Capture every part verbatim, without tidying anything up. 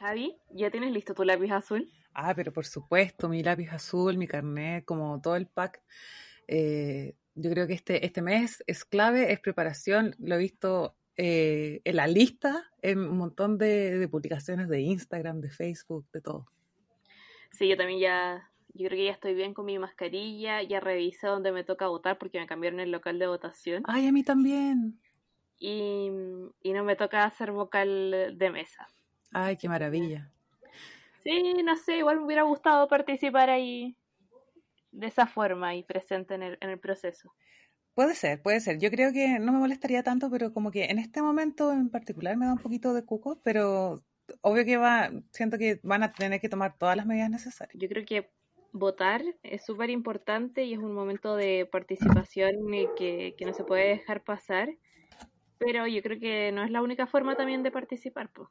Javi, ¿ya tienes listo tu lápiz azul? Ah, pero por supuesto, mi lápiz azul, mi carnet, como todo el pack. Eh, yo creo que este, este mes es clave, es preparación. Lo he visto eh, en la lista, en un montón de, de publicaciones de Instagram, de Facebook, de todo. Sí, yo también ya... Yo creo que ya estoy bien con mi mascarilla, ya revisé dónde me toca votar porque me cambiaron el local de votación. ¡Ay, a mí también! Y, y no me toca hacer vocal de mesa. ¡Ay, qué maravilla! Sí, no sé, igual me hubiera gustado participar ahí de esa forma y presente en el, en el proceso. Puede ser, puede ser. Yo creo que no me molestaría tanto, pero como que en este momento en particular me da un poquito de cuco, pero obvio que va, siento que van a tener que tomar todas las medidas necesarias. Yo creo que votar es súper importante y es un momento de participación que, que no se puede dejar pasar, pero yo creo que no es la única forma también de participar, pues.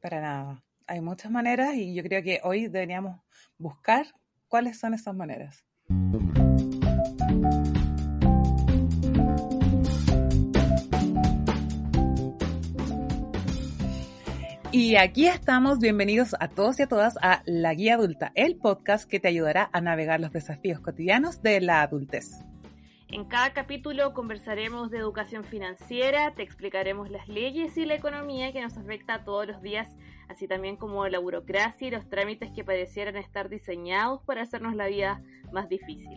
Para nada. Hay muchas maneras y yo creo que hoy deberíamos buscar cuáles son esas maneras. Y aquí estamos, bienvenidos a todos y a todas a La Guía Adulta, el podcast que te ayudará a navegar los desafíos cotidianos de la adultez. En cada capítulo conversaremos de educación financiera, te explicaremos las leyes y la economía que nos afecta todos los días, así también como la burocracia y los trámites que parecieran estar diseñados para hacernos la vida más difícil.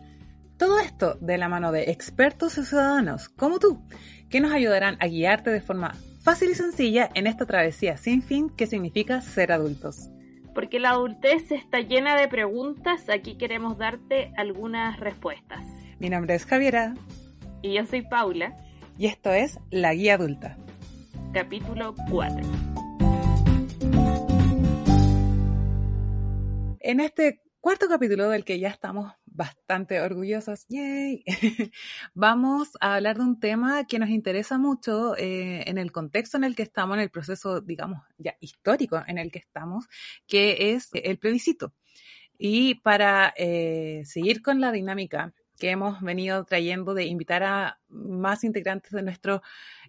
Todo esto de la mano de expertos y ciudadanos como tú, que nos ayudarán a guiarte de forma fácil y sencilla en esta travesía sin fin que significa ser adultos. Porque la adultez está llena de preguntas, aquí queremos darte algunas respuestas. Mi nombre es Javiera. Y yo soy Paula. Y esto es La Guía Adulta. Capítulo cuatro. En este cuarto capítulo del que ya estamos bastante orgullosas, ¡yay! Vamos a hablar de un tema que nos interesa mucho eh, en el contexto en el que estamos, en el proceso, digamos, ya histórico en el que estamos, que es el plebiscito. Y para eh, seguir con la dinámica que hemos venido trayendo de invitar a más integrantes de nuestro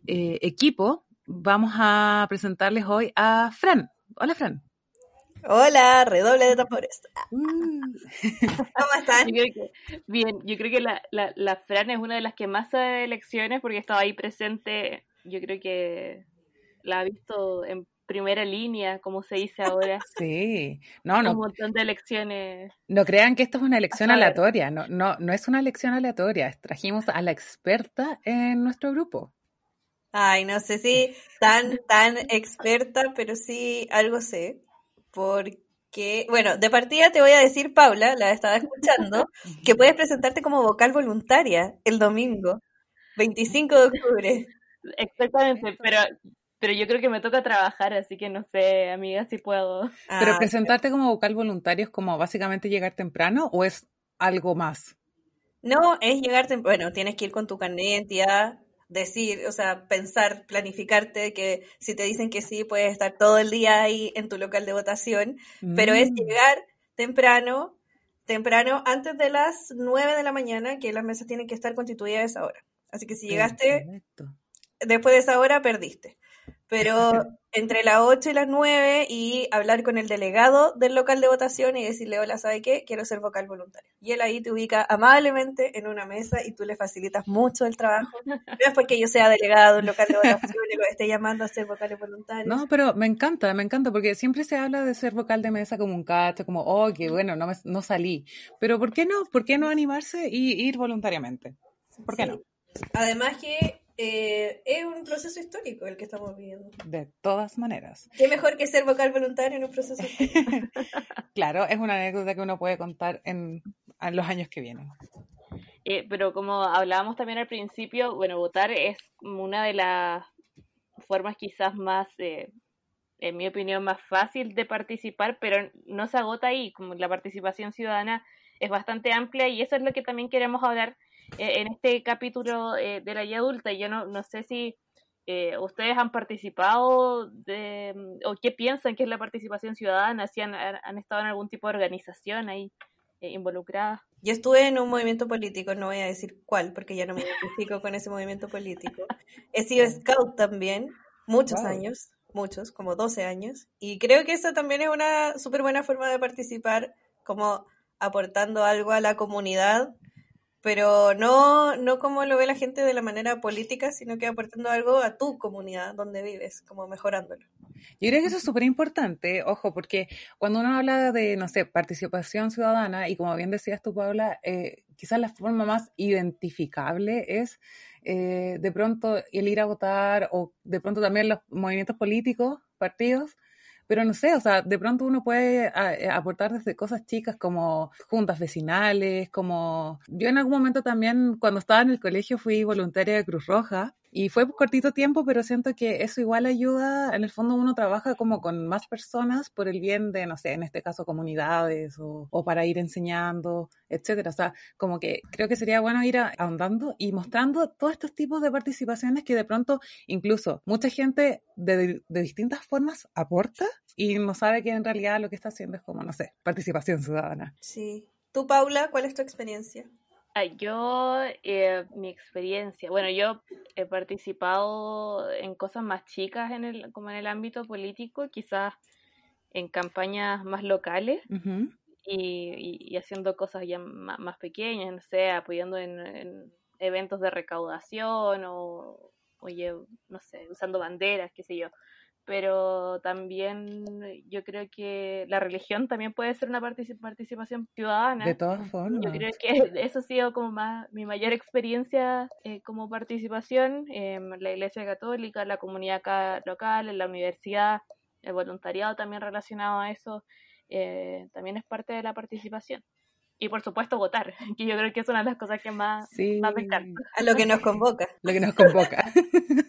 eh, equipo, vamos a presentarles hoy a Fran. Hola, Fran. Hola, redoble de tambores. Mm. ¿Cómo están? Yo creo que, bien, yo creo que la, la, la Fran es una de las que más sabe de elecciones porque estaba ahí presente. Yo creo que la ha visto en primera línea, como se dice ahora. Sí, no, no. Un montón de elecciones. No crean que esto es una elección aleatoria. No, no, no es una elección aleatoria. Trajimos a la experta en nuestro grupo. Ay, no sé si tan, tan experta, pero sí algo sé. Porque, bueno, de partida te voy a decir, Paula, la estaba escuchando, que puedes presentarte como vocal voluntaria el domingo, veinticinco de octubre. Exactamente, pero, pero yo creo que me toca trabajar, así que no sé, amiga, si puedo. Ah, pero presentarte como vocal voluntario es como básicamente llegar temprano, ¿o es algo más? No, es llegar temprano, bueno, tienes que ir con tu carnet de identidad, decir, o sea, pensar, planificarte, que si te dicen que sí, puedes estar todo el día ahí en tu local de votación, mm. pero es llegar temprano, temprano antes de las nueve de la mañana, que las mesas tienen que estar constituidas a esa hora. Así que si llegaste Perfecto. Después de esa hora, perdiste. Pero entre las ocho y las nueve, y hablar con el delegado del local de votación y decirle, hola, ¿sabe qué? Quiero ser vocal voluntario. Y él ahí te ubica amablemente en una mesa y tú le facilitas mucho el trabajo. No es porque yo sea delegado del local de votación y lo esté llamando a ser vocal voluntario. No, pero me encanta, me encanta, porque siempre se habla de ser vocal de mesa como un cacho, como, oh, qué bueno, no, me, no salí. Pero ¿por qué no? ¿Por qué no animarse y ir voluntariamente? ¿Por qué sí. no? Además que Eh, es un proceso histórico el que estamos viviendo. De todas maneras. Qué mejor que ser vocal voluntario en un proceso histórico. Claro, es una anécdota que uno puede contar en, en los años que vienen. Eh, pero como hablábamos también al principio, bueno, votar es una de las formas quizás más, eh, en mi opinión, más fácil de participar, pero no se agota ahí, como la participación ciudadana es bastante amplia y eso es lo que también queremos hablar en este capítulo eh, de la guía adulta. Yo no, no sé si eh, ustedes han participado de, o qué piensan que es la participación ciudadana, si han, han estado en algún tipo de organización ahí eh, involucrada. Yo estuve en un movimiento político, no voy a decir cuál, porque ya no me identifico con ese movimiento político. He sido scout también, muchos wow. años, muchos, como doce años, y creo que eso también es una súper buena forma de participar, como aportando algo a la comunidad, pero no, no como lo ve la gente de la manera política, sino que aportando algo a tu comunidad donde vives, como mejorándolo. Yo creo que eso es súper importante, ojo, porque cuando uno habla de, no sé, participación ciudadana, y como bien decías tú, Paula, eh, quizás la forma más identificable es eh, de pronto el ir a votar, o de pronto también los movimientos políticos, partidos, pero no sé, o sea, de pronto uno puede a, a aportar desde cosas chicas como juntas vecinales, como... Yo en algún momento también, cuando estaba en el colegio, fui voluntaria de Cruz Roja, y fue por cortito tiempo, pero siento que eso igual ayuda, en el fondo uno trabaja como con más personas por el bien de, no sé, en este caso comunidades, o, o para ir enseñando, etcétera. O sea, como que creo que sería bueno ir ahondando y mostrando todos estos tipos de participaciones que de pronto incluso mucha gente de, de distintas formas aporta y no sabe que en realidad lo que está haciendo es como, no sé, participación ciudadana. Sí. Tú, Paula, ¿cuál es tu experiencia? Yo, eh, mi experiencia, bueno, yo he participado en cosas más chicas en el, como en el ámbito político, quizás en campañas más locales, uh-huh. y, y, y haciendo cosas ya más, más pequeñas, no sé, apoyando en, en eventos de recaudación, o, oye, no sé, usando banderas, qué sé yo. Pero también yo creo que la religión también puede ser una particip- participación ciudadana. De todas formas. Yo creo que eso ha sido como más, mi mayor experiencia eh, como participación, eh, la Iglesia Católica, la comunidad ca- local, en la universidad, el voluntariado también relacionado a eso, eh, también es parte de la participación. Y por supuesto votar, que yo creo que es una de las cosas que más, sí. más descarto. A lo que nos convoca. Lo que nos convoca.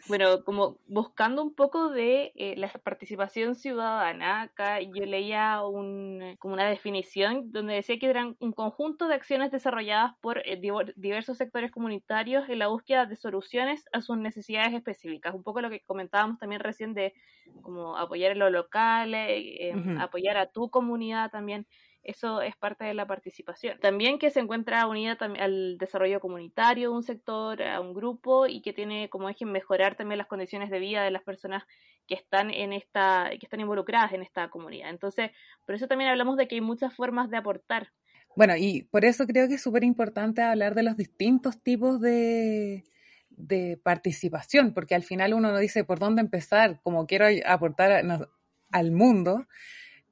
Bueno, como buscando un poco de eh, la participación ciudadana, acá yo leía un, como una definición donde decía que eran un conjunto de acciones desarrolladas por eh, diversos sectores comunitarios en la búsqueda de soluciones a sus necesidades específicas. Un poco lo que comentábamos también recién de como apoyar en lo local, eh, uh-huh. apoyar a tu comunidad también. Eso es parte de la participación. También que se encuentra unida tam- al desarrollo comunitario de un sector, a un grupo, y que tiene como eje mejorar también las condiciones de vida de las personas que están en esta, que están involucradas en esta comunidad. Entonces, por eso también hablamos de que hay muchas formas de aportar. Bueno, y por eso creo que es súper importante hablar de los distintos tipos de... de participación, porque al final uno no dice por dónde empezar, como quiero aportar a, no, al mundo.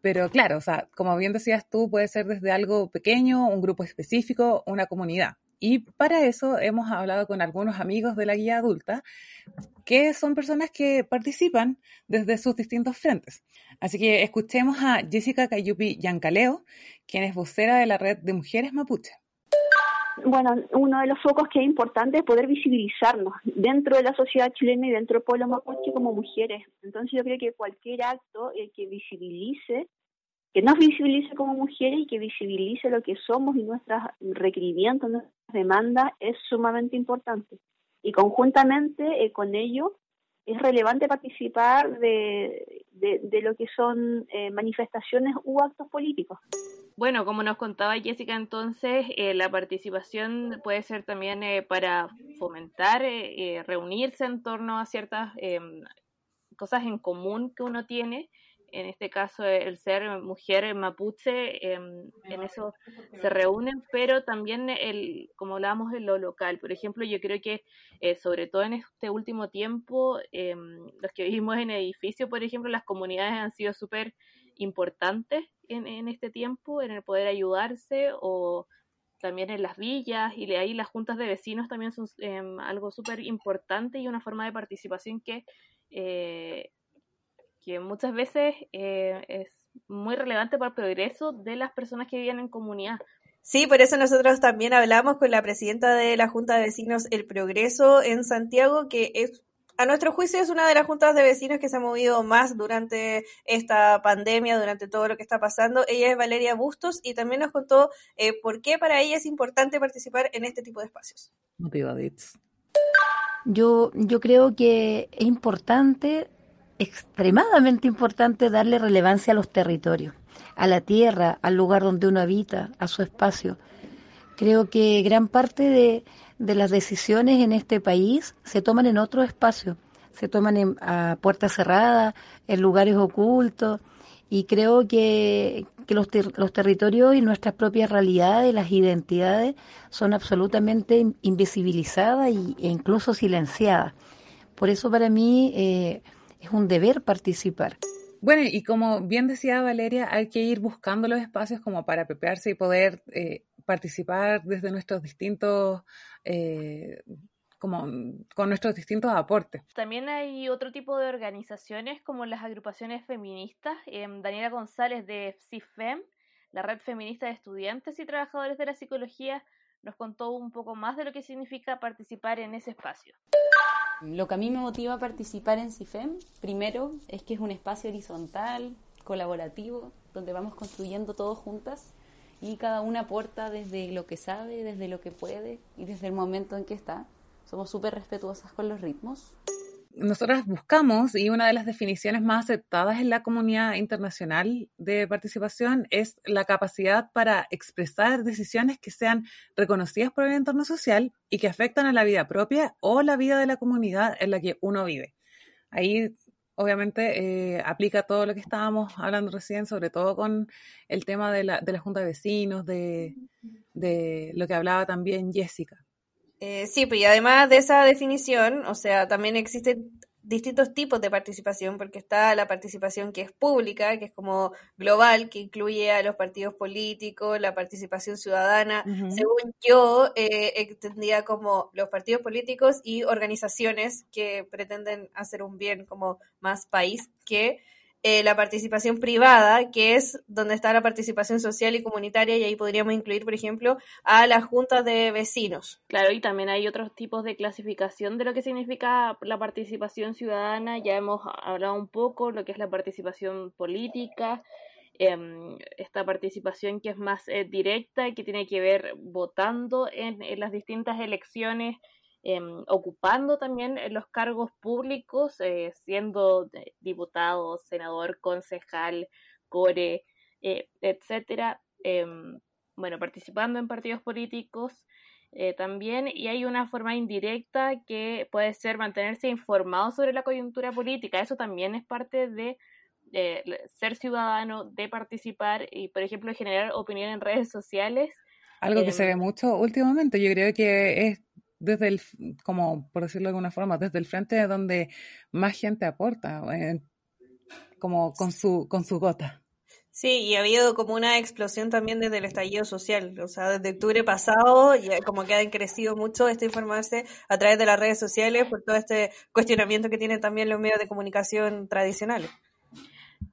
Pero claro, o sea, como bien decías tú, puede ser desde algo pequeño, un grupo específico, una comunidad. Y para eso hemos hablado con algunos amigos de la Guía Adulta, que son personas que participan desde sus distintos frentes. Así que escuchemos a Jessica Cayupi Yancaleo, quien es vocera de la Red de Mujeres Mapuche. Bueno, uno de los focos que es importante es poder visibilizarnos dentro de la sociedad chilena y dentro del pueblo mapuche como mujeres. Entonces yo creo que cualquier acto eh, que visibilice, que nos visibilice como mujeres y que visibilice lo que somos y nuestros requerimientos, nuestras demandas, es sumamente importante. Y conjuntamente eh, con ello es relevante participar de, de, de lo que son eh, manifestaciones u actos políticos. Bueno, como nos contaba Jessica entonces, eh, la participación puede ser también eh, para fomentar, eh, eh, reunirse en torno a ciertas eh, cosas en común que uno tiene, en este caso el ser mujer mapuche, eh, en eso se reúnen, pero también, el, como hablábamos, en lo local. Por ejemplo, yo creo que, eh, sobre todo en este último tiempo, eh, los que vivimos en edificio, por ejemplo, las comunidades han sido súper importantes en, en este tiempo, en el poder ayudarse, o también en las villas, y ahí las juntas de vecinos también son eh, algo súper importante y una forma de participación que... Eh, que muchas veces eh, es muy relevante para el progreso de las personas que viven en comunidad. Sí, por eso nosotros también hablamos con la presidenta de la Junta de Vecinos El Progreso en Santiago, que es, a nuestro juicio es una de las juntas de vecinos que se ha movido más durante esta pandemia, durante todo lo que está pasando. Ella es Valeria Bustos y también nos contó eh, por qué para ella es importante participar en este tipo de espacios. Motivadits. Yo, yo creo que es importante... extremadamente importante darle relevancia a los territorios, a la tierra, al lugar donde uno habita, a su espacio. Creo que gran parte de, de las decisiones en este país se toman en otro espacio, se toman en, a puertas cerradas, en lugares ocultos, y creo que, que los, ter, los territorios y nuestras propias realidades, las identidades, son absolutamente invisibilizadas y, e incluso silenciadas. Por eso para mí eh, es un deber participar. Bueno, y como bien decía Valeria, hay que ir buscando los espacios como para apropiarse y poder eh, participar desde nuestros distintos, eh, como con nuestros distintos aportes. También hay otro tipo de organizaciones como las agrupaciones feministas, eh, Daniela González de CIFEM, la Red Feminista de Estudiantes y Trabajadores de la Psicología, nos contó un poco más de lo que significa participar en ese espacio. Lo que a mí me motiva a participar en CIFEM, primero, es que es un espacio horizontal, colaborativo, donde vamos construyendo todos juntas y cada una aporta desde lo que sabe, desde lo que puede y desde el momento en que está. Somos súper respetuosas con los ritmos. Nosotras buscamos, y una de las definiciones más aceptadas en la comunidad internacional de participación es la capacidad para expresar decisiones que sean reconocidas por el entorno social y que afectan a la vida propia o la vida de la comunidad en la que uno vive. Ahí, obviamente, eh, aplica todo lo que estábamos hablando recién, sobre todo con el tema de la, de la Junta de Vecinos, de, de lo que hablaba también Jessica. Eh, sí, pues y además de esa definición, o sea, también existen distintos tipos de participación, porque está la participación que es pública, que es como global, que incluye a los partidos políticos, la participación ciudadana, uh-huh. Según yo, eh, entendía como los partidos políticos y organizaciones que pretenden hacer un bien como más país, que eh, la participación privada, que es donde está la participación social y comunitaria, y ahí podríamos incluir, por ejemplo, a las juntas de vecinos. Claro, y también hay otros tipos de clasificación de lo que significa la participación ciudadana. Ya hemos hablado un poco lo que es la participación política, eh, esta participación que es más eh, directa, que tiene que ver votando en, en las distintas elecciones, Eh, ocupando también los cargos públicos, eh, siendo diputado, senador, concejal, core, eh, etcétera, eh, bueno, participando en partidos políticos eh, también, y hay una forma indirecta que puede ser mantenerse informado sobre la coyuntura política. Eso también es parte de eh, ser ciudadano, de participar y, por ejemplo, generar opinión en redes sociales. Algo que eh, se ve mucho últimamente, yo creo que es desde el, como por decirlo de alguna forma, desde el frente donde más gente aporta, eh, como con su, con su gota. Sí, y ha habido como una explosión también desde el estallido social, o sea, desde octubre pasado, ya como que han crecido mucho este informarse a través de las redes sociales por todo este cuestionamiento que tienen también los medios de comunicación tradicionales.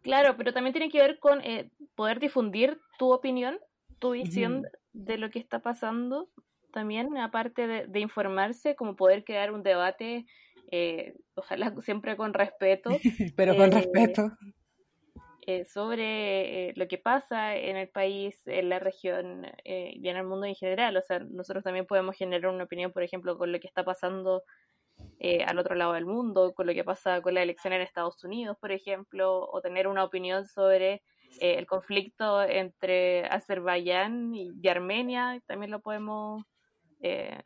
Claro, pero también tiene que ver con eh, poder difundir tu opinión, tu visión uh-huh. de lo que está pasando. También, aparte de, de informarse, como poder crear un debate, eh, ojalá siempre con respeto. Pero con eh, respeto. Eh, sobre eh, lo que pasa en el país, en la región eh, y en el mundo en general. O sea, nosotros también podemos generar una opinión, por ejemplo, con lo que está pasando eh, al otro lado del mundo, con lo que pasa con la elección en Estados Unidos, por ejemplo, o tener una opinión sobre eh, el conflicto entre Azerbaiyán y, y Armenia. También lo podemos Eh,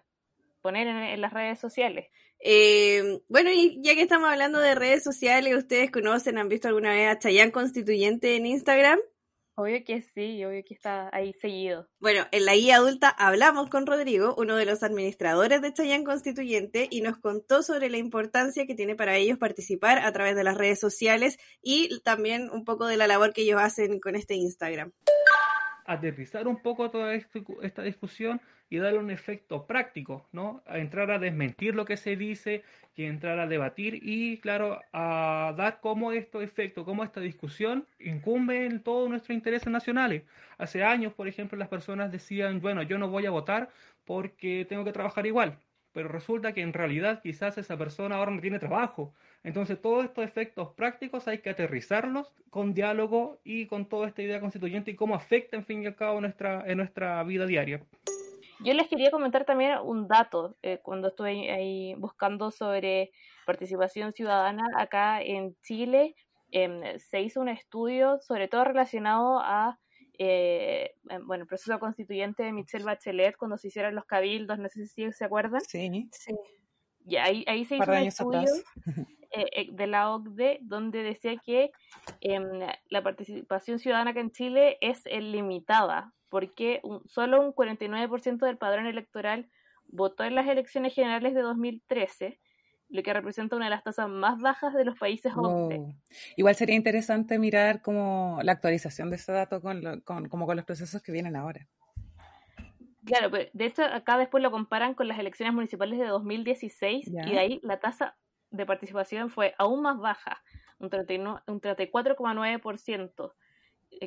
poner en, en las redes sociales. Eh, bueno, y ya que estamos hablando de redes sociales, ¿ustedes conocen, han visto alguna vez a Chayán Constituyente en Instagram? Obvio que sí, obvio que está ahí seguido. Bueno, en La Guía Adulta hablamos con Rodrigo, uno de los administradores de Chayán Constituyente, y nos contó sobre la importancia que tiene para ellos participar a través de las redes sociales y también un poco de la labor que ellos hacen con este Instagram. Aterrizar un poco toda este, esta discusión y darle un efecto práctico, ¿no? A entrar a desmentir lo que se dice y entrar a debatir y, claro, a dar cómo este efecto, cómo esta discusión incumbe en todos nuestros intereses nacionales. Hace años, por ejemplo, las personas decían, bueno, yo no voy a votar porque tengo que trabajar igual, pero resulta que en realidad quizás esa persona ahora no tiene trabajo. Entonces, todos estos efectos prácticos hay que aterrizarlos con diálogo y con toda esta idea constituyente y cómo afecta, en fin y al cabo, nuestra, en nuestra vida diaria. Yo les quería comentar también un dato. Eh, cuando estuve ahí buscando sobre participación ciudadana acá en Chile, eh, se hizo un estudio sobre todo relacionado a eh, bueno, el proceso constituyente de Michelle Bachelet cuando se hicieron los cabildos, no sé si se acuerdan. Sí, sí. Y ahí, ahí se hizo un estudio eh, de la O C D E, donde decía que eh, la participación ciudadana acá en Chile es eh, limitada, porque un, solo un cuarenta y nueve por ciento del padrón electoral votó en las elecciones generales de dos mil trece, lo que representa una de las tasas más bajas de los países O C D E. Oh. Igual sería interesante mirar como la actualización de ese dato con, lo, con, como con los procesos que vienen ahora. Claro, pero de hecho acá después lo comparan con las elecciones municipales de dos mil dieciséis, yeah, y de ahí la tasa de participación fue aún más baja, un treinta y cuatro coma nueve por ciento,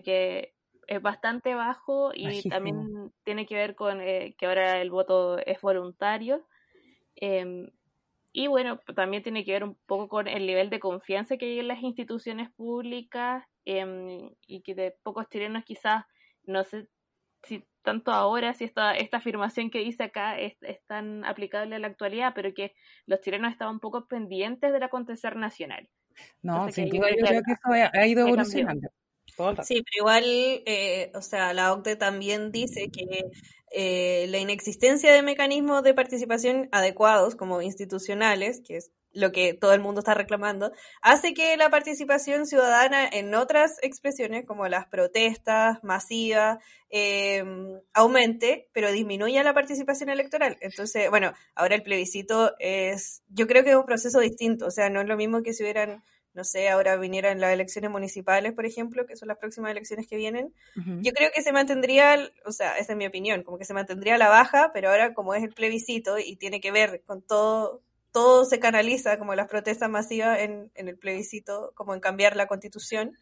que es bastante bajo y bajísimo. También tiene que ver con eh, que ahora el voto es voluntario. Eh, Y bueno, también tiene que ver un poco con el nivel de confianza que hay en las instituciones públicas, eh, y que de pocos chilenos quizás, no sé si tanto ahora, si esta, esta afirmación que dice acá es, es tan aplicable a la actualidad, pero que los chilenos estaban un poco pendientes del acontecer nacional. No, entonces, sin duda, yo creo que eso ha ido evolucionando. Sí, pero igual, eh, o sea, la O C D E también dice que eh, la inexistencia de mecanismos de participación adecuados como institucionales, que es lo que todo el mundo está reclamando, hace que la participación ciudadana en otras expresiones como las protestas masivas eh, aumente, pero disminuya la participación electoral. Entonces, bueno, ahora el plebiscito es, yo creo que es un proceso distinto, o sea, no es lo mismo que si hubieran... no sé, ahora vinieran las elecciones municipales, por ejemplo, que son las próximas elecciones que vienen, uh-huh. Yo creo que se mantendría, o sea, esa es mi opinión, como que se mantendría la baja, pero ahora como es el plebiscito y tiene que ver con todo, todo se canaliza, como las protestas masivas en, en el plebiscito, como en cambiar la constitución,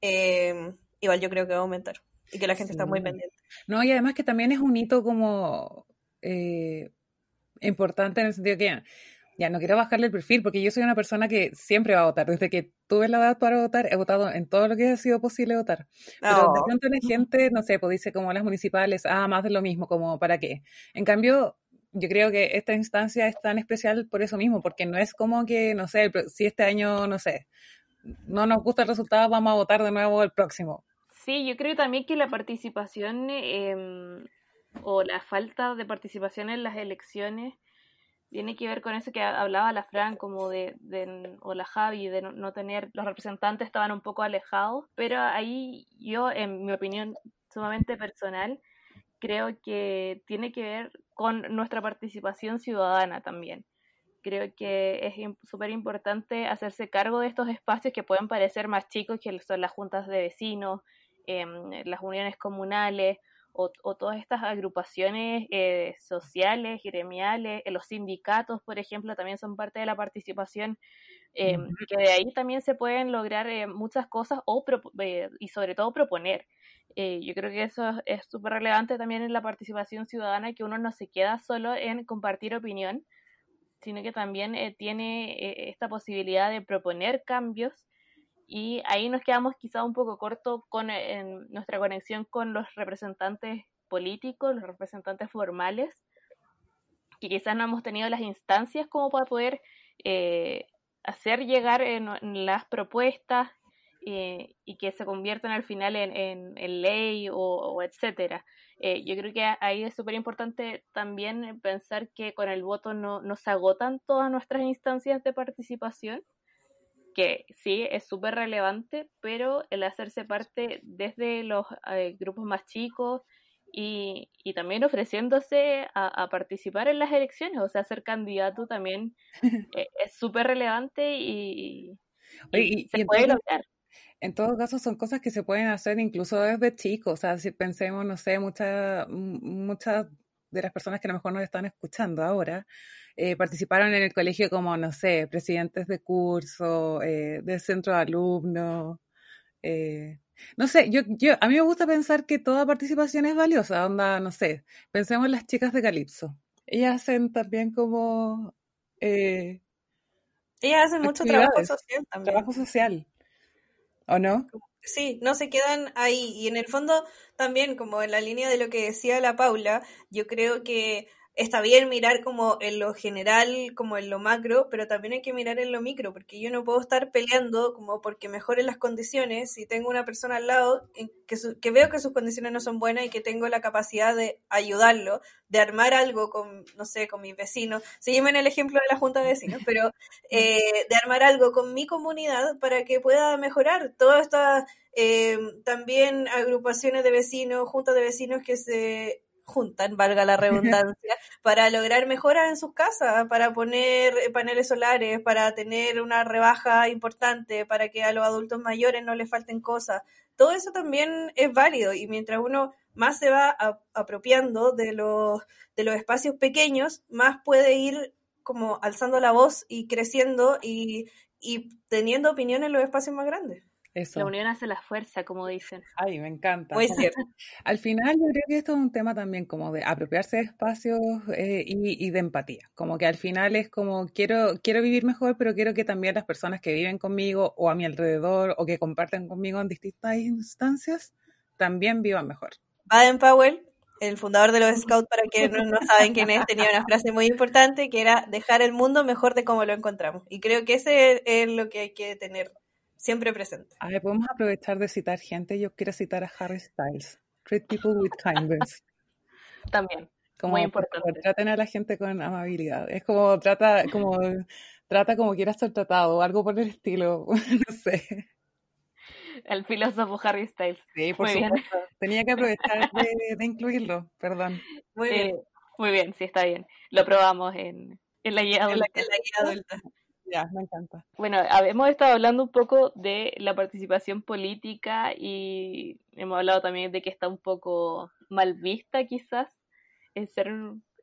eh, igual yo creo que va a aumentar, y que la gente sí. está muy pendiente. No, y además que también es un hito como eh, importante en el sentido que... Ya, no quiero bajarle el perfil, porque yo soy una persona que siempre va a votar. Desde que tuve la edad para votar, he votado en todo lo que ha sido posible votar. Pero oh. de pronto la gente, no sé, pues dice como las municipales, ah, más de lo mismo, como ¿para qué? En cambio, yo creo que esta instancia es tan especial por eso mismo, porque no es como que, no sé, si este año, no sé, no nos gusta el resultado, vamos a votar de nuevo el próximo. Sí, yo creo también que la participación eh, o la falta de participación en las elecciones tiene que ver con eso que hablaba la Fran, como de, de o la Javi, de no, no tener, los representantes estaban un poco alejados, pero ahí yo, en mi opinión sumamente personal, creo que tiene que ver con nuestra participación ciudadana también. Creo que es súper importante hacerse cargo de estos espacios que pueden parecer más chicos, que son las juntas de vecinos, eh, las uniones comunales, O, o todas estas agrupaciones eh, sociales, gremiales, eh, los sindicatos, por ejemplo, también son parte de la participación, eh, mm-hmm. que de ahí también se pueden lograr eh, muchas cosas o pro- eh, y sobre todo proponer. Eh, yo creo que eso es súper relevante también en la participación ciudadana, que uno no se queda solo en compartir opinión, sino que también eh, tiene eh, esta posibilidad de proponer cambios. Y ahí nos quedamos quizá un poco corto con en nuestra conexión con los representantes políticos, los representantes formales, que quizás no hemos tenido las instancias como para poder eh, hacer llegar en, en las propuestas eh, y que se conviertan al final en, en, en ley o, o etcétera. Eh, yo creo que ahí es súper importante también pensar que con el voto no, no se agotan todas nuestras instancias de participación, que sí, es súper relevante, pero el hacerse parte desde los eh, grupos más chicos y, y también ofreciéndose a, a participar en las elecciones, o sea, ser candidato también eh, es súper relevante y, y, Oye, y se y puede entonces, lograr. En todo caso, son cosas que se pueden hacer incluso desde chicos, o sea, si pensemos, no sé, muchas muchas de las personas que a lo mejor nos están escuchando ahora, Eh, participaron en el colegio como, no sé, presidentes de curso, eh, del centro de alumnos, eh, no sé, yo, yo, a mí me gusta pensar que toda participación es valiosa, onda, no sé, pensemos en las chicas de Calypso, ellas hacen también como... Eh, ellas hacen mucho trabajo social también. Trabajo social, ¿o no? Sí, no se quedan ahí, y en el fondo también, como en la línea de lo que decía la Paula, yo creo que está bien mirar como en lo general, como en lo macro, pero también hay que mirar en lo micro, porque yo no puedo estar peleando como porque mejoren las condiciones si tengo una persona al lado que, su, que veo que sus condiciones no son buenas y que tengo la capacidad de ayudarlo, de armar algo con, no sé, con mis vecinos. Seguime en el ejemplo de la Junta de Vecinos, pero eh, de armar algo con mi comunidad para que pueda mejorar todas estas eh, también agrupaciones de vecinos, juntas de vecinos que se juntan, valga la redundancia, para lograr mejoras en sus casas, para poner paneles solares, para tener una rebaja importante, para que a los adultos mayores no les falten cosas. Todo eso también es válido, y mientras uno más se va a, apropiando de los, de los espacios pequeños, más puede ir como alzando la voz y creciendo y, y teniendo opinión en los espacios más grandes. Eso. La unión hace la fuerza, como dicen. Ay, me encanta. Muy cierto. Al final yo creo que esto es un tema también como de apropiarse de espacios eh, y, y de empatía. Como que al final es como quiero, quiero vivir mejor, pero quiero que también las personas que viven conmigo o a mi alrededor o que comparten conmigo en distintas instancias también vivan mejor. Baden Powell, el fundador de los Scouts, para quienes no saben quién es, tenía una frase muy importante que era dejar el mundo mejor de como lo encontramos. Y creo que ese es, es lo que hay que tener siempre presente. A ver, podemos aprovechar de citar gente. Yo quiero citar a Harry Styles. Treat people with kindness. También. Como muy importante. Como, traten a la gente con amabilidad. Es como trata como trata como quieras ser tratado, algo por el estilo. No sé. El filósofo Harry Styles. Sí, por muy supuesto. Bien. Tenía que aprovechar de, de incluirlo. Perdón. Muy eh, bien. Muy bien, sí, está bien. Lo probamos en, en la guía adulta. En la guía adulta. Ya, me encanta. Bueno, hemos estado hablando un poco de la participación política y hemos hablado también de que está un poco mal vista quizás el ser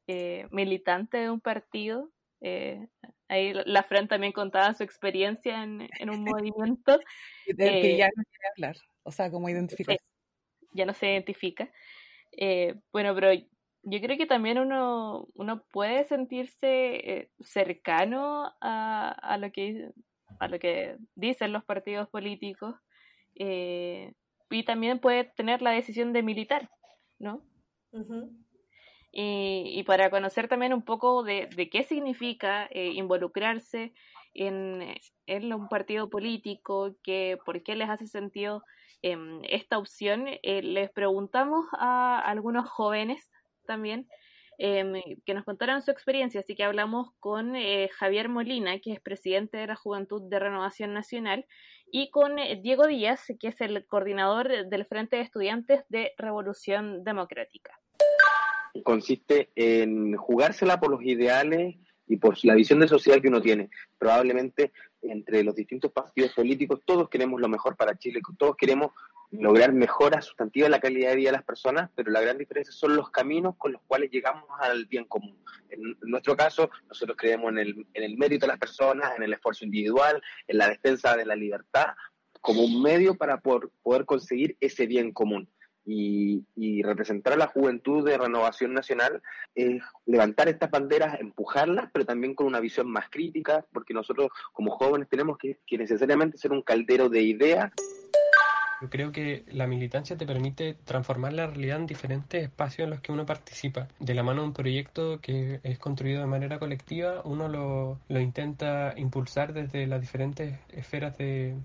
eh, militante de un partido. Eh, ahí la Fran también contaba su experiencia en, en un movimiento. Del eh, que ya no quiere hablar, o sea, como identificarse. Eh, ya no se identifica. Eh, bueno, pero yo creo que también uno, uno puede sentirse cercano a, a, lo que, a lo que dicen los partidos políticos eh, y también puede tener la decisión de militar, ¿no? Uh-huh. Y, y para conocer también un poco de, de qué significa eh, involucrarse en, en un partido político, que, por qué les hace sentido eh, esta opción, eh, les preguntamos a algunos jóvenes también, eh, que nos contaron su experiencia, así que hablamos con eh, Javier Molina, que es presidente de la Juventud de Renovación Nacional, y con eh, Diego Díaz, que es el coordinador del Frente de Estudiantes de Revolución Democrática. Consiste en jugársela por los ideales y por la visión de sociedad que uno tiene. Probablemente entre los distintos partidos políticos todos queremos lo mejor para Chile, todos queremos lograr mejoras sustantivas en la calidad de vida de las personas, pero la gran diferencia son los caminos con los cuales llegamos al bien común. En nuestro caso, nosotros creemos en el, en el mérito de las personas, en el esfuerzo individual, en la defensa de la libertad, como un medio para por, poder conseguir ese bien común. Y, y representar a la juventud de Renovación Nacional es levantar estas banderas, empujarlas, pero también con una visión más crítica, porque nosotros como jóvenes tenemos que, que necesariamente ser un caldero de ideas. Yo creo que la militancia te permite transformar la realidad en diferentes espacios en los que uno participa. De la mano de un proyecto que es construido de manera colectiva, uno lo, lo intenta impulsar desde las diferentes esferas de,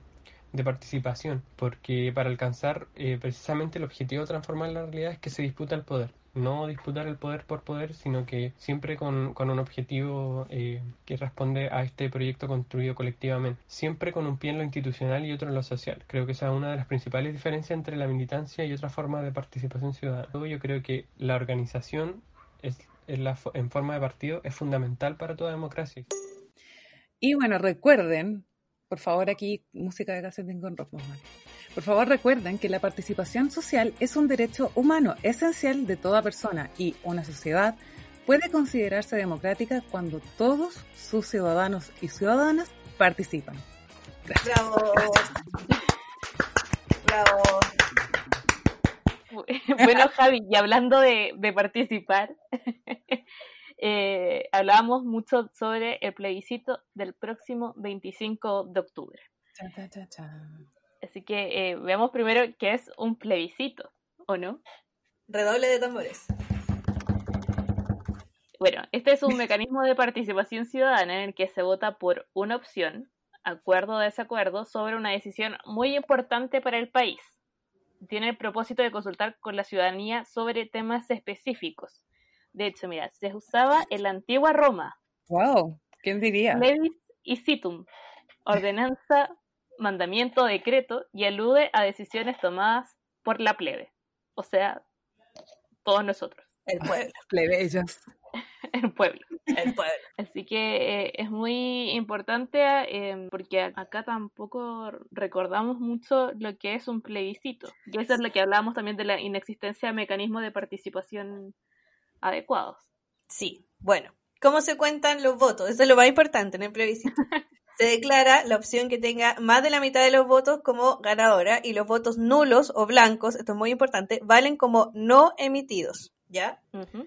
de participación, porque para alcanzar eh, precisamente el objetivo de transformar la realidad es que se disputa el poder. No disputar el poder por poder, sino que siempre con, con un objetivo eh, que responde a este proyecto construido colectivamente. Siempre con un pie en lo institucional y otro en lo social. Creo que esa es una de las principales diferencias entre la militancia y otras formas de participación ciudadana. Yo creo que la organización es, es la, en forma de partido es fundamental para toda democracia. Y bueno, recuerden, por favor, aquí música de calcetín con rock. Por favor, recuerden que la participación social es un derecho humano esencial de toda persona y una sociedad puede considerarse democrática cuando todos sus ciudadanos y ciudadanas participan. Gracias. ¡Bravo! ¡Bravo! Bueno, Javi, y hablando de, de participar, eh, hablábamos mucho sobre el plebiscito del próximo veinticinco de octubre. Cha, cha, cha, cha. Así que eh, veamos primero qué es un plebiscito, ¿o no? Redoble de tambores. Bueno, este es un mecanismo de participación ciudadana en el que se vota por una opción, acuerdo o desacuerdo, sobre una decisión muy importante para el país. Tiene el propósito de consultar con la ciudadanía sobre temas específicos. De hecho, mira, se usaba en la antigua Roma. ¡Wow! ¿Quién diría? Levis icitum, ordenanza, mandamiento, decreto, y alude a decisiones tomadas por la plebe. O sea, todos nosotros. El pueblo. Plebeyos. El pueblo. El pueblo. Así que eh, es muy importante eh, porque acá tampoco recordamos mucho lo que es un plebiscito. Y eso es lo que hablábamos también de la inexistencia de mecanismos de participación adecuados. Sí, bueno. ¿Cómo se cuentan los votos? Eso es lo más importante en el plebiscito. Se declara la opción que tenga más de la mitad de los votos como ganadora y los votos nulos o blancos, esto es muy importante, valen como no emitidos, ¿ya? Uh-huh.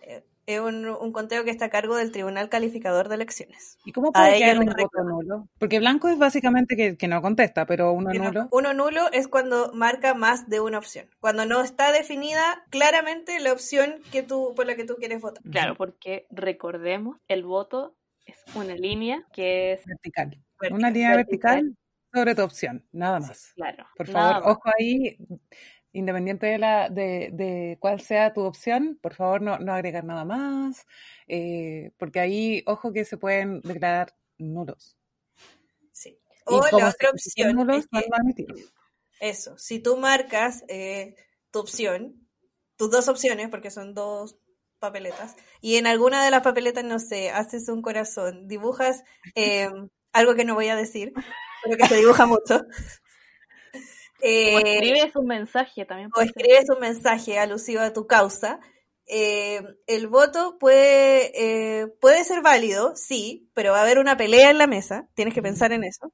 Eh, es un, un conteo que está a cargo del Tribunal Calificador de Elecciones. ¿Y cómo puede quedar un voto nulo? Porque blanco es básicamente que, que no contesta, pero uno que nulo... No. Uno nulo es cuando marca más de una opción, cuando no está definida claramente la opción que tú, por la que tú quieres votar. Claro, porque recordemos, el voto... es una línea que es... Vertical. vertical. Una línea vertical, vertical sobre tu opción, nada más. Sí, claro. Por favor, ojo ahí, independiente de la de, de cuál sea tu opción, por favor no, no agregar nada más, eh, porque ahí, ojo que se pueden declarar nulos. Sí. O la otra opción nulos, es que, eso, si tú marcas eh, tu opción, tus dos opciones, porque son dos... papeletas, y en alguna de las papeletas, no sé, haces un corazón, dibujas eh, algo que no voy a decir, pero que se dibuja mucho. Eh, o escribes un mensaje también. O escribes un mensaje alusivo a tu causa. Eh, el voto puede, eh, puede ser válido, sí, pero va a haber una pelea en la mesa, tienes que pensar en eso.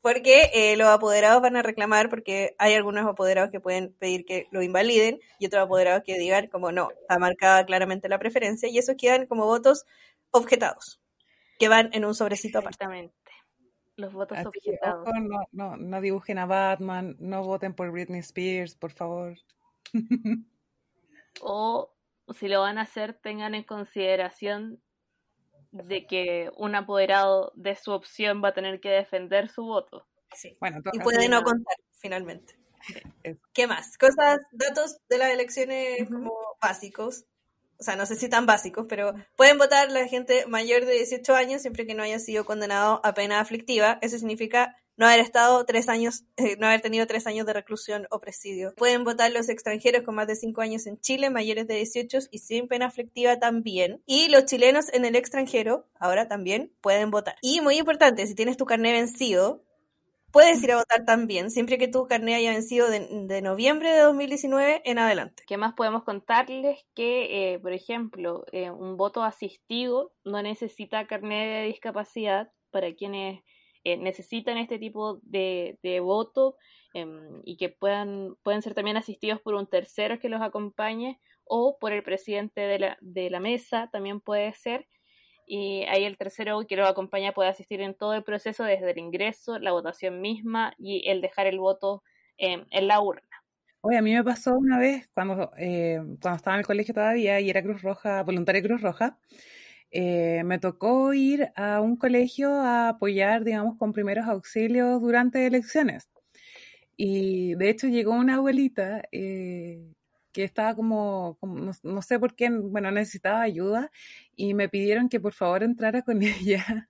Porque eh, los apoderados van a reclamar, porque hay algunos apoderados que pueden pedir que lo invaliden y otros apoderados que digan como no, está marcada claramente la preferencia, y esos quedan como votos objetados que van en un sobrecito aparte. Los votos así objetados. Que, ojo, no, no, no dibujen a Batman, no voten por Britney Spears, por favor. O si lo van a hacer, tengan en consideración de que un apoderado de su opción va a tener que defender su voto. Sí. Bueno, y puede no contar, finalmente. Sí. ¿Qué más? Cosas, datos de las elecciones uh-huh. como básicos. O sea, no sé si tan básicos, pero pueden votar la gente mayor de dieciocho años siempre que no haya sido condenado a pena aflictiva. Eso significa no haber estado tres años, eh, no haber tenido tres años de reclusión o presidio. Pueden votar los extranjeros con más de cinco años en Chile, mayores de dieciocho y sin pena aflictiva también. Y los chilenos en el extranjero, ahora también, pueden votar. Y muy importante, si tienes tu carné vencido, puedes ir a votar también, siempre que tu carné haya vencido de, de noviembre de dos mil diecinueve en adelante. ¿Qué más podemos contarles? Que, eh, por ejemplo, eh, un voto asistido no necesita carné de discapacidad para quienes eh, necesitan este tipo de, de voto eh, y que puedan pueden ser también asistidos por un tercero que los acompañe o por el presidente de la, de la mesa, también puede ser. Y ahí el tercero que lo acompaña puede asistir en todo el proceso, desde el ingreso, la votación misma y el dejar el voto eh, en la urna. Oye, a mí me pasó una vez cuando, eh, cuando estaba en el colegio todavía y era Cruz Roja, voluntaria Cruz Roja, eh, me tocó ir a un colegio a apoyar, digamos, con primeros auxilios durante elecciones. Y de hecho llegó una abuelita eh, que estaba como, como no, no sé por qué, bueno, necesitaba ayuda y me pidieron que por favor entrara con ella.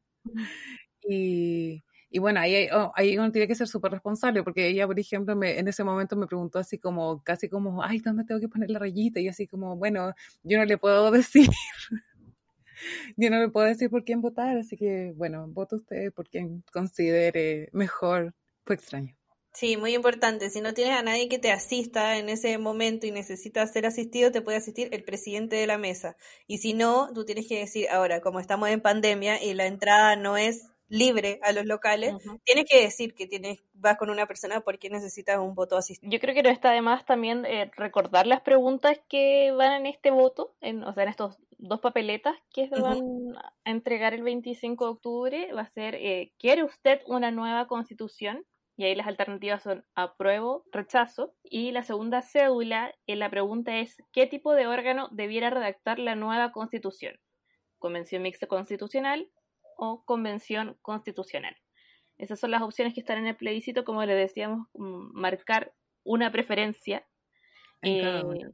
Y, y bueno, ahí, oh, ahí uno tiene que ser súper responsable, porque ella, por ejemplo, me, en ese momento me preguntó así como, casi como, ay, ¿dónde tengo que poner la rayita? Y así como, bueno, yo no le puedo decir, yo no le puedo decir por quién votar, así que bueno, vote usted por quien considere mejor. Fue extraño. Sí, muy importante. Si no tienes a nadie que te asista en ese momento y necesitas ser asistido, te puede asistir el presidente de la mesa. Y si no, tú tienes que decir, ahora, como estamos en pandemia y la entrada no es libre a los locales, uh-huh. tienes que decir que tienes vas con una persona porque necesitas un voto asistido. Yo creo que no está de más también eh, recordar las preguntas que van en este voto, en, o sea, en estos dos papeletas que se van uh-huh. a entregar el veinticinco de octubre. Va a ser, eh, ¿quiere usted una nueva constitución? y ahí las alternativas son apruebo, rechazo. Y la segunda cédula, eh, la pregunta es, ¿qué tipo de órgano debiera redactar la nueva Constitución? ¿Convención mixta constitucional o convención constitucional? Esas son las opciones que están en el plebiscito, como les decíamos, marcar una preferencia. En cada una. Eh,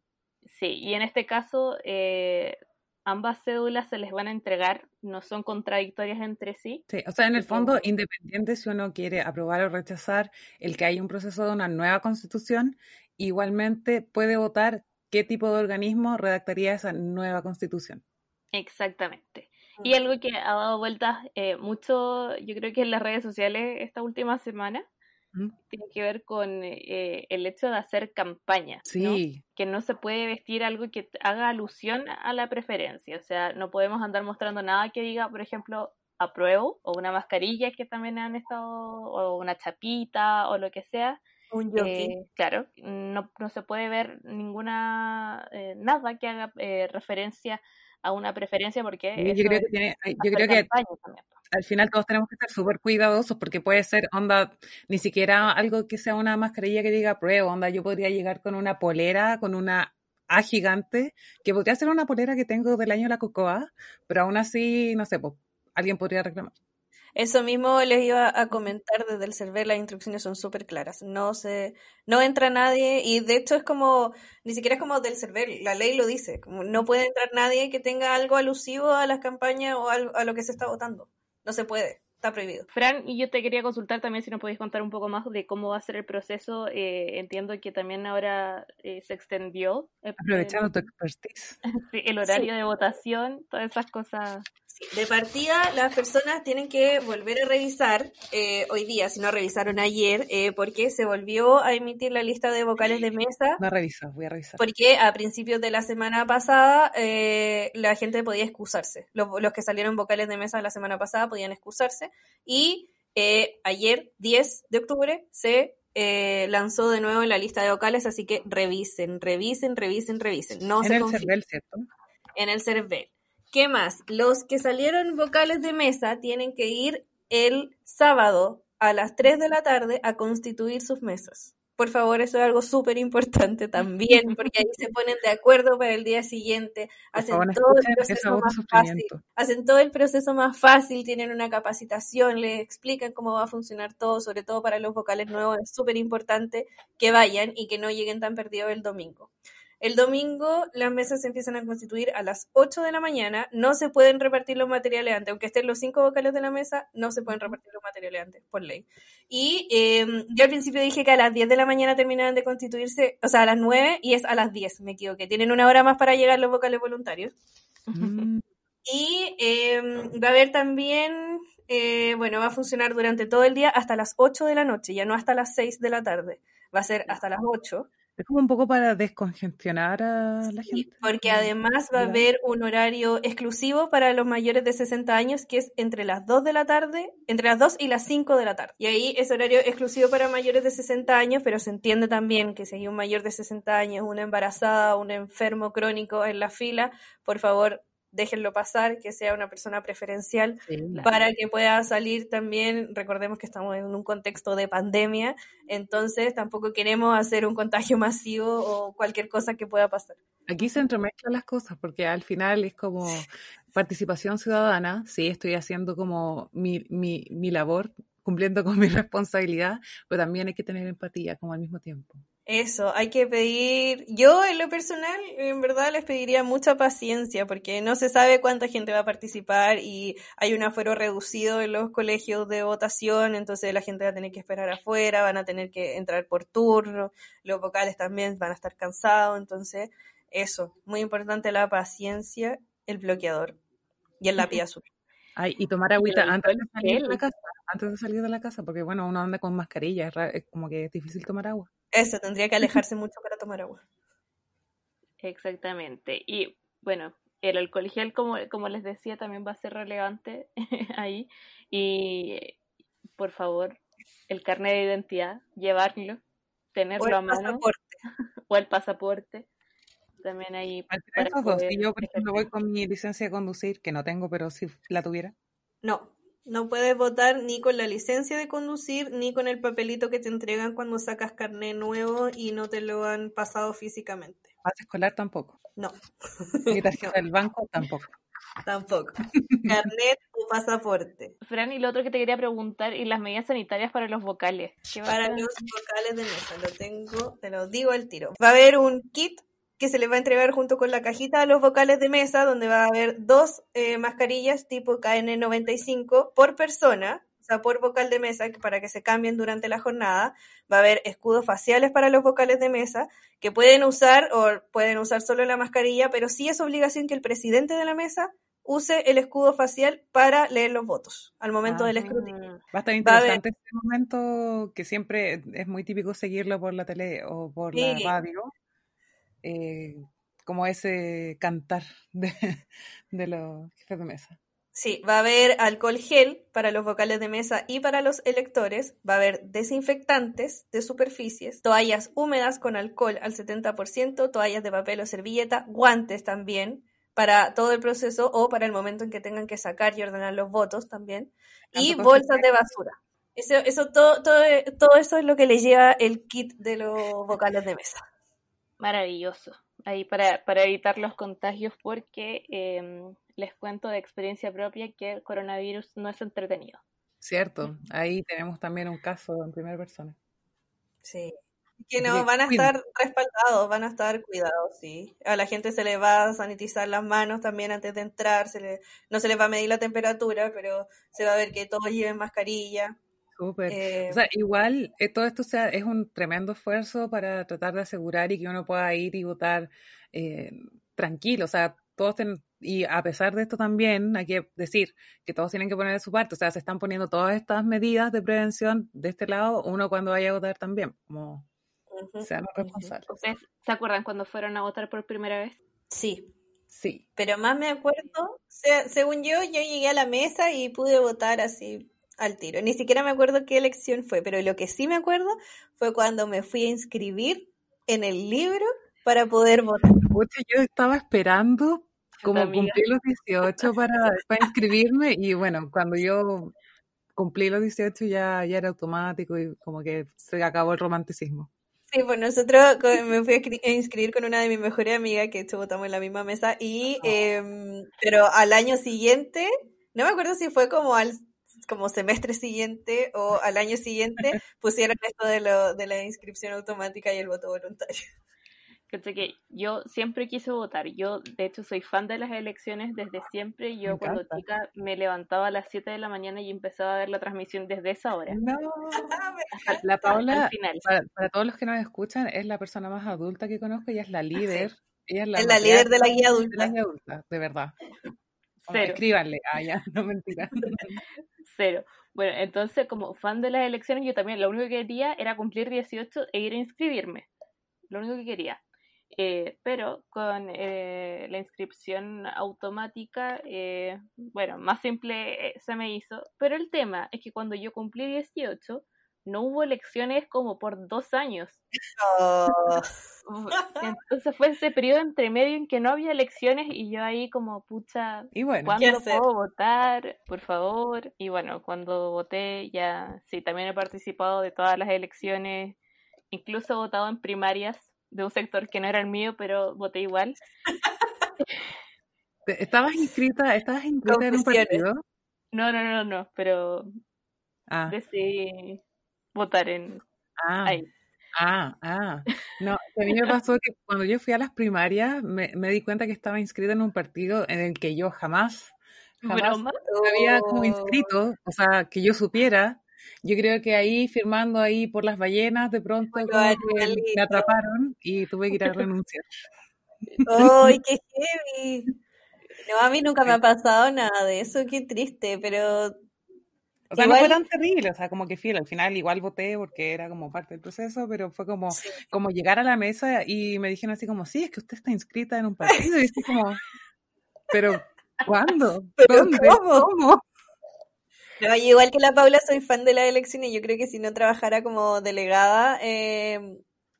sí, y en este caso eh, ambas cédulas se les van a entregar, no son contradictorias entre sí. Sí, o sea, en el fondo, independiente si uno quiere aprobar o rechazar el que haya un proceso de una nueva constitución, igualmente puede votar qué tipo de organismo redactaría esa nueva constitución. Exactamente. Y algo que ha dado vueltas eh, mucho, yo creo que en las redes sociales esta última semana, ¿Mm? tiene que ver con eh, el hecho de hacer campaña, sí. ¿no? Que no se puede vestir algo que haga alusión a la preferencia, o sea, no podemos andar mostrando nada que diga, por ejemplo, apruebo, o una mascarilla que también han estado, o una chapita, o lo que sea. Un eh, claro, no, no se puede ver ninguna, eh, nada que haga eh, referencia a una preferencia, porque yo creo que, tiene, yo creo que al final todos tenemos que estar súper cuidadosos, porque puede ser, onda, ni siquiera algo que sea una mascarilla que diga prueba, onda, yo podría llegar con una polera, con una A gigante, que podría ser una polera que tengo del año de la Cocoa, pero aún así, no sé, pues, alguien podría reclamar. Eso mismo les iba a comentar desde el Servel, las instrucciones son súper claras, no se, no entra nadie, y de hecho es como, ni siquiera es como del Servel, la ley lo dice, como no puede entrar nadie que tenga algo alusivo a las campañas o a lo que se está votando, no se puede, está prohibido. Fran, y yo te quería consultar también si nos podéis contar un poco más de cómo va a ser el proceso, eh, entiendo que también ahora eh, se extendió. El, Aprovechando el, tu expertise. El horario sí. de votación, todas esas cosas. De partida, las personas tienen que volver a revisar eh, hoy día, si no revisaron ayer, eh, porque se volvió a emitir la lista de vocales de mesa. No reviso, voy a revisar. Porque a principios de la semana pasada eh, la gente podía excusarse. Los, los que salieron vocales de mesa la semana pasada podían excusarse. Y eh, ayer, diez de octubre, se eh, lanzó de nuevo la lista de vocales, así que revisen, revisen, revisen, revisen. No en se el confíen. Servel, ¿cierto? En el Servel. ¿Qué más? Los que salieron vocales de mesa tienen que ir el sábado a las tres de la tarde a constituir sus mesas. Por favor, eso es algo súper importante también, porque ahí se ponen de acuerdo para el día siguiente, hacen favor, todo el proceso más fácil, hacen todo el proceso más fácil, tienen una capacitación, les explican cómo va a funcionar todo, sobre todo para los vocales nuevos, es súper importante que vayan y que no lleguen tan perdidos el domingo. El domingo las mesas se empiezan a constituir a las ocho de la mañana, no se pueden repartir los materiales antes, aunque estén los cinco vocales de la mesa, no se pueden repartir los materiales antes, por ley. Y eh, yo al principio dije que a las diez de la mañana terminaban de constituirse, o sea, a las nueve, y es a las diez, me equivoqué, tienen una hora más para llegar los vocales voluntarios. Mm. Y eh, va a haber también, eh, bueno, va a funcionar durante todo el día hasta las ocho de la noche, ya no hasta las seis de la tarde, va a ser hasta las ocho. Es como un poco para descongestionar a la gente. Sí, porque además va a haber un horario exclusivo para los mayores de sesenta años, que es entre las dos de la tarde, entre las dos y las cinco de la tarde. Y ahí es horario exclusivo para mayores de sesenta años, pero se entiende también que si hay un mayor de sesenta años, una embarazada, un enfermo crónico en la fila, por favor, déjenlo pasar, que sea una persona preferencial, sí, claro, para que pueda salir también. Recordemos que estamos en un contexto de pandemia, entonces tampoco queremos hacer un contagio masivo o cualquier cosa que pueda pasar. Aquí se entremezclan las cosas, porque al final es como participación ciudadana, sí, estoy haciendo como mi, mi, mi labor, cumpliendo con mi responsabilidad, pero también hay que tener empatía como al mismo tiempo. Eso, hay que pedir, yo en lo personal, en verdad les pediría mucha paciencia, porque no se sabe cuánta gente va a participar y hay un aforo reducido en los colegios de votación, entonces la gente va a tener que esperar afuera, van a tener que entrar por turno, los vocales también van a estar cansados, entonces eso, muy importante la paciencia, el bloqueador y el lápiz azul. Ay, y tomar agüita antes de salir de la casa, antes de salir de la casa, porque bueno, uno anda con mascarilla, es, raro, es como que es difícil tomar agua. Eso, tendría que alejarse mucho para tomar agua. Exactamente. Y bueno, el alcohol gel, como, como les decía, también va a ser relevante ahí. Y por favor, el carnet de identidad, llevarlo, tenerlo a mano. O el pasaporte. También ahí. Para esos dos. Si yo, por ejemplo, voy con mi licencia de conducir, que no tengo, pero si la tuviera. No. No puedes votar ni con la licencia de conducir, ni con el papelito que te entregan cuando sacas carnet nuevo y no te lo han pasado físicamente. ¿Pase escolar tampoco? No. ¿Y tarjeta del banco tampoco? Tampoco. Carnet o pasaporte. Fran, y lo otro que te quería preguntar, y las medidas sanitarias para los vocales. Para los vocales de mesa, lo tengo, te lo digo al tiro. Va a haber un kit que se les va a entregar junto con la cajita a los vocales de mesa, donde va a haber dos eh, mascarillas tipo K N noventa y cinco por persona, o sea, por vocal de mesa, para que se cambien durante la jornada. Va a haber escudos faciales para los vocales de mesa, que pueden usar o pueden usar solo la mascarilla, pero sí es obligación que el presidente de la mesa use el escudo facial para leer los votos al momento ah, del escrutinio. Va a estar interesante este momento, que siempre es muy típico seguirlo por la tele o por sí. la radio. Eh, como ese cantar de, de los jefes de mesa. Sí, va a haber alcohol gel para los vocales de mesa y para los electores, va a haber desinfectantes de superficies, toallas húmedas con alcohol al setenta por ciento, toallas de papel o servilleta, guantes también, para todo el proceso o para el momento en que tengan que sacar y ordenar los votos también, y bolsas de basura. Eso, eso, todo, todo, todo eso es lo que les lleva el kit de los vocales de mesa. Maravilloso, ahí para, para evitar los contagios, porque eh, les cuento de experiencia propia que el coronavirus no es entretenido. Cierto, ahí tenemos también un caso en primera persona. Sí, que no, van a estar respaldados, van a estar cuidados, sí. A la gente se le va a sanitizar las manos también antes de entrar, se le, no se les va a medir la temperatura, pero se va a ver que todos lleven mascarilla. Súper. Eh, o sea, igual eh, todo esto o sea, es un tremendo esfuerzo para tratar de asegurar y que uno pueda ir y votar eh, tranquilo. O sea, todos ten, y a pesar de esto también hay que decir que todos tienen que poner de su parte. O sea, se están poniendo todas estas medidas de prevención de este lado, uno cuando vaya a votar también, como uh-huh, sean responsables. ¿Ustedes se acuerdan cuando fueron a votar por primera vez? Sí. Sí. Pero más me acuerdo, se, según yo, yo llegué a la mesa y pude votar así al tiro. Ni siquiera me acuerdo qué elección fue, pero lo que sí me acuerdo fue cuando me fui a inscribir en el libro para poder votar. Yo estaba esperando como cumplí los dieciocho para, para inscribirme, y bueno, cuando yo cumplí los dieciocho ya, ya era automático y como que se acabó el romanticismo. Sí, pues nosotros me fui a inscribir con una de mis mejores amigas, que hecho votamos en la misma mesa, y oh. eh, pero al año siguiente, no me acuerdo si fue como al como semestre siguiente o al año siguiente, pusieron esto de, lo, de la inscripción automática y el voto voluntario. Que yo siempre quise votar, yo de hecho soy fan de las elecciones desde siempre, yo cuando chica me levantaba a las siete de la mañana y empezaba a ver la transmisión desde esa hora. No, hasta, la Paula, al final. Para, para todos los que nos escuchan, es la persona más adulta que conozco, ella es la líder. Ella es la, es la líder de la guía adulta. De la guía adulta, de verdad. Cero. Escríbanle, ah, ya, no mentira. Cero. Bueno, entonces como fan de las elecciones, yo también lo único que quería era cumplir dieciocho e ir a inscribirme. Lo único que quería. Eh, pero con eh, la inscripción automática, eh, bueno, más simple eh, se me hizo. Pero el tema es que cuando yo cumplí dieciocho, no hubo elecciones como por dos años. Oh. Entonces fue ese periodo entre medio en que no había elecciones y yo ahí como, pucha, y bueno, ¿cuándo puedo votar? Por favor. Y bueno, cuando voté ya, sí, también he participado de todas las elecciones, incluso he votado en primarias de un sector que no era el mío, pero voté igual. ¿Estabas inscrita, estabas inscrita en un partido? No, no, no, no, pero ah. decidí votar en ah, ahí. Ah, ah. No, a mí me pasó que cuando yo fui a las primarias me, me di cuenta que estaba inscrita en un partido en el que yo jamás, jamás me había como inscrito, o sea, que yo supiera. Yo creo que ahí, firmando ahí por las ballenas, de pronto bueno, como me atraparon y tuve que ir a renunciar. ¡Ay, qué heavy! No, a mí nunca me ha pasado nada de eso, qué triste, pero... O sea, igual... no fue tan terrible, o sea, como que fiel, al final igual voté porque era como parte del proceso, pero fue como, sí. como llegar a la mesa y me dijeron así como, sí, es que usted está inscrita en un partido, y así como, pero ¿cuándo? ¿Pero ¿Dónde? ¿Cómo? ¿Cómo? No, yo igual que la Paula soy fan de la elección y yo creo que si no trabajara como delegada, eh,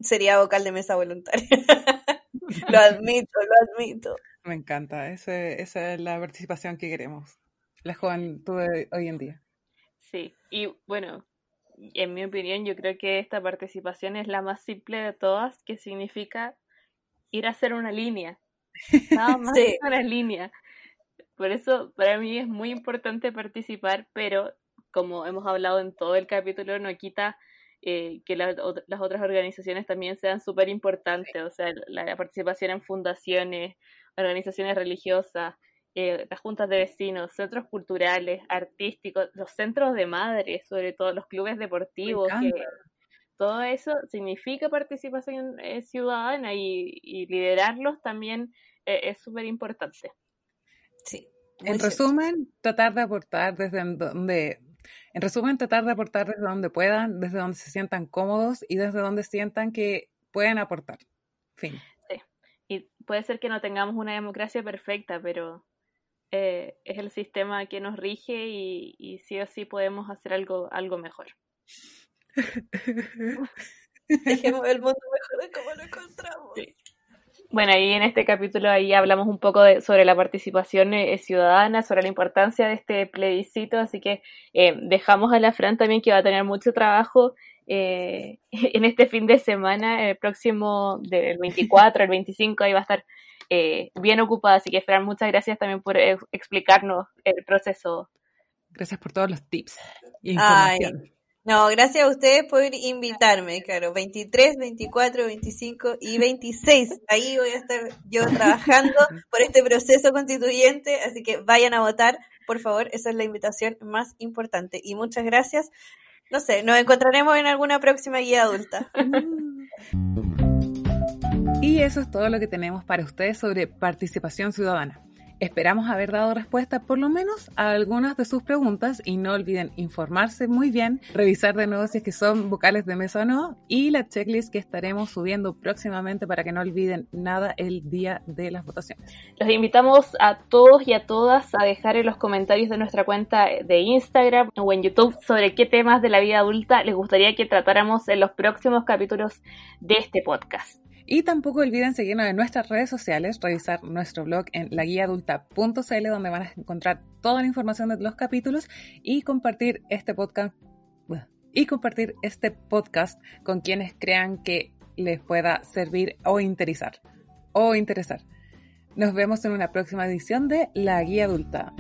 sería vocal de mesa voluntaria. Lo admito, lo admito. Me encanta, ese, esa es la participación que queremos. la juventud de hoy en día. Sí, y bueno, en mi opinión yo creo que esta participación es la más simple de todas, que significa ir a hacer una línea, nada más sí. una línea. Por eso para mí es muy importante participar, pero como hemos hablado en todo el capítulo, no quita eh, que la, o, las otras organizaciones también sean súper importantes, sí. o sea, la, la participación en fundaciones, organizaciones religiosas, eh, las juntas de vecinos, centros culturales, artísticos, los centros de madres, sobre todo los clubes deportivos, que todo eso significa participación eh, ciudadana y, y liderarlos también eh, es súper importante. Sí. Muy en cierto. resumen, tratar de aportar desde donde, en resumen, tratar de aportar desde donde puedan, desde donde se sientan cómodos y desde donde sientan que pueden aportar. Fin. Sí. Y puede ser que no tengamos una democracia perfecta, pero eh, es el sistema que nos rige y, y sí o sí podemos hacer algo, algo mejor. Dejemos el mundo mejor de como lo encontramos. Sí. Bueno, ahí en este capítulo ahí hablamos un poco de, sobre la participación eh, ciudadana, sobre la importancia de este plebiscito, así que eh, dejamos a la Fran también, que va a tener mucho trabajo eh, en este fin de semana, el próximo, del veinticuatro, el veinticinco, ahí va a estar eh, bien ocupada, así que Fran, muchas gracias también por eh, explicarnos el proceso. Gracias por todos los tips y información. Ay. No, gracias a ustedes por invitarme, claro, veintitrés, veinticuatro, veinticinco y veintiséis, ahí voy a estar yo trabajando por este proceso constituyente, así que vayan a votar, por favor, esa es la invitación más importante, y muchas gracias, no sé, nos encontraremos en alguna próxima guía adulta. Y eso es todo lo que tenemos para ustedes sobre participación ciudadana. Esperamos haber dado respuesta por lo menos a algunas de sus preguntas y no olviden informarse muy bien, revisar de nuevo si es que son vocales de mesa o no y la checklist que estaremos subiendo próximamente para que no olviden nada el día de las votaciones. Los invitamos a todos y a todas a dejar en los comentarios de nuestra cuenta de Instagram o en YouTube sobre qué temas de la vida adulta les gustaría que tratáramos en los próximos capítulos de este podcast. Y tampoco olviden seguirnos en nuestras redes sociales, revisar nuestro blog en la guía adulta punto c l donde van a encontrar toda la información de los capítulos y compartir este podcast y compartir este podcast con quienes crean que les pueda servir o interesar o interesar. Nos vemos en una próxima edición de La Guía Adulta.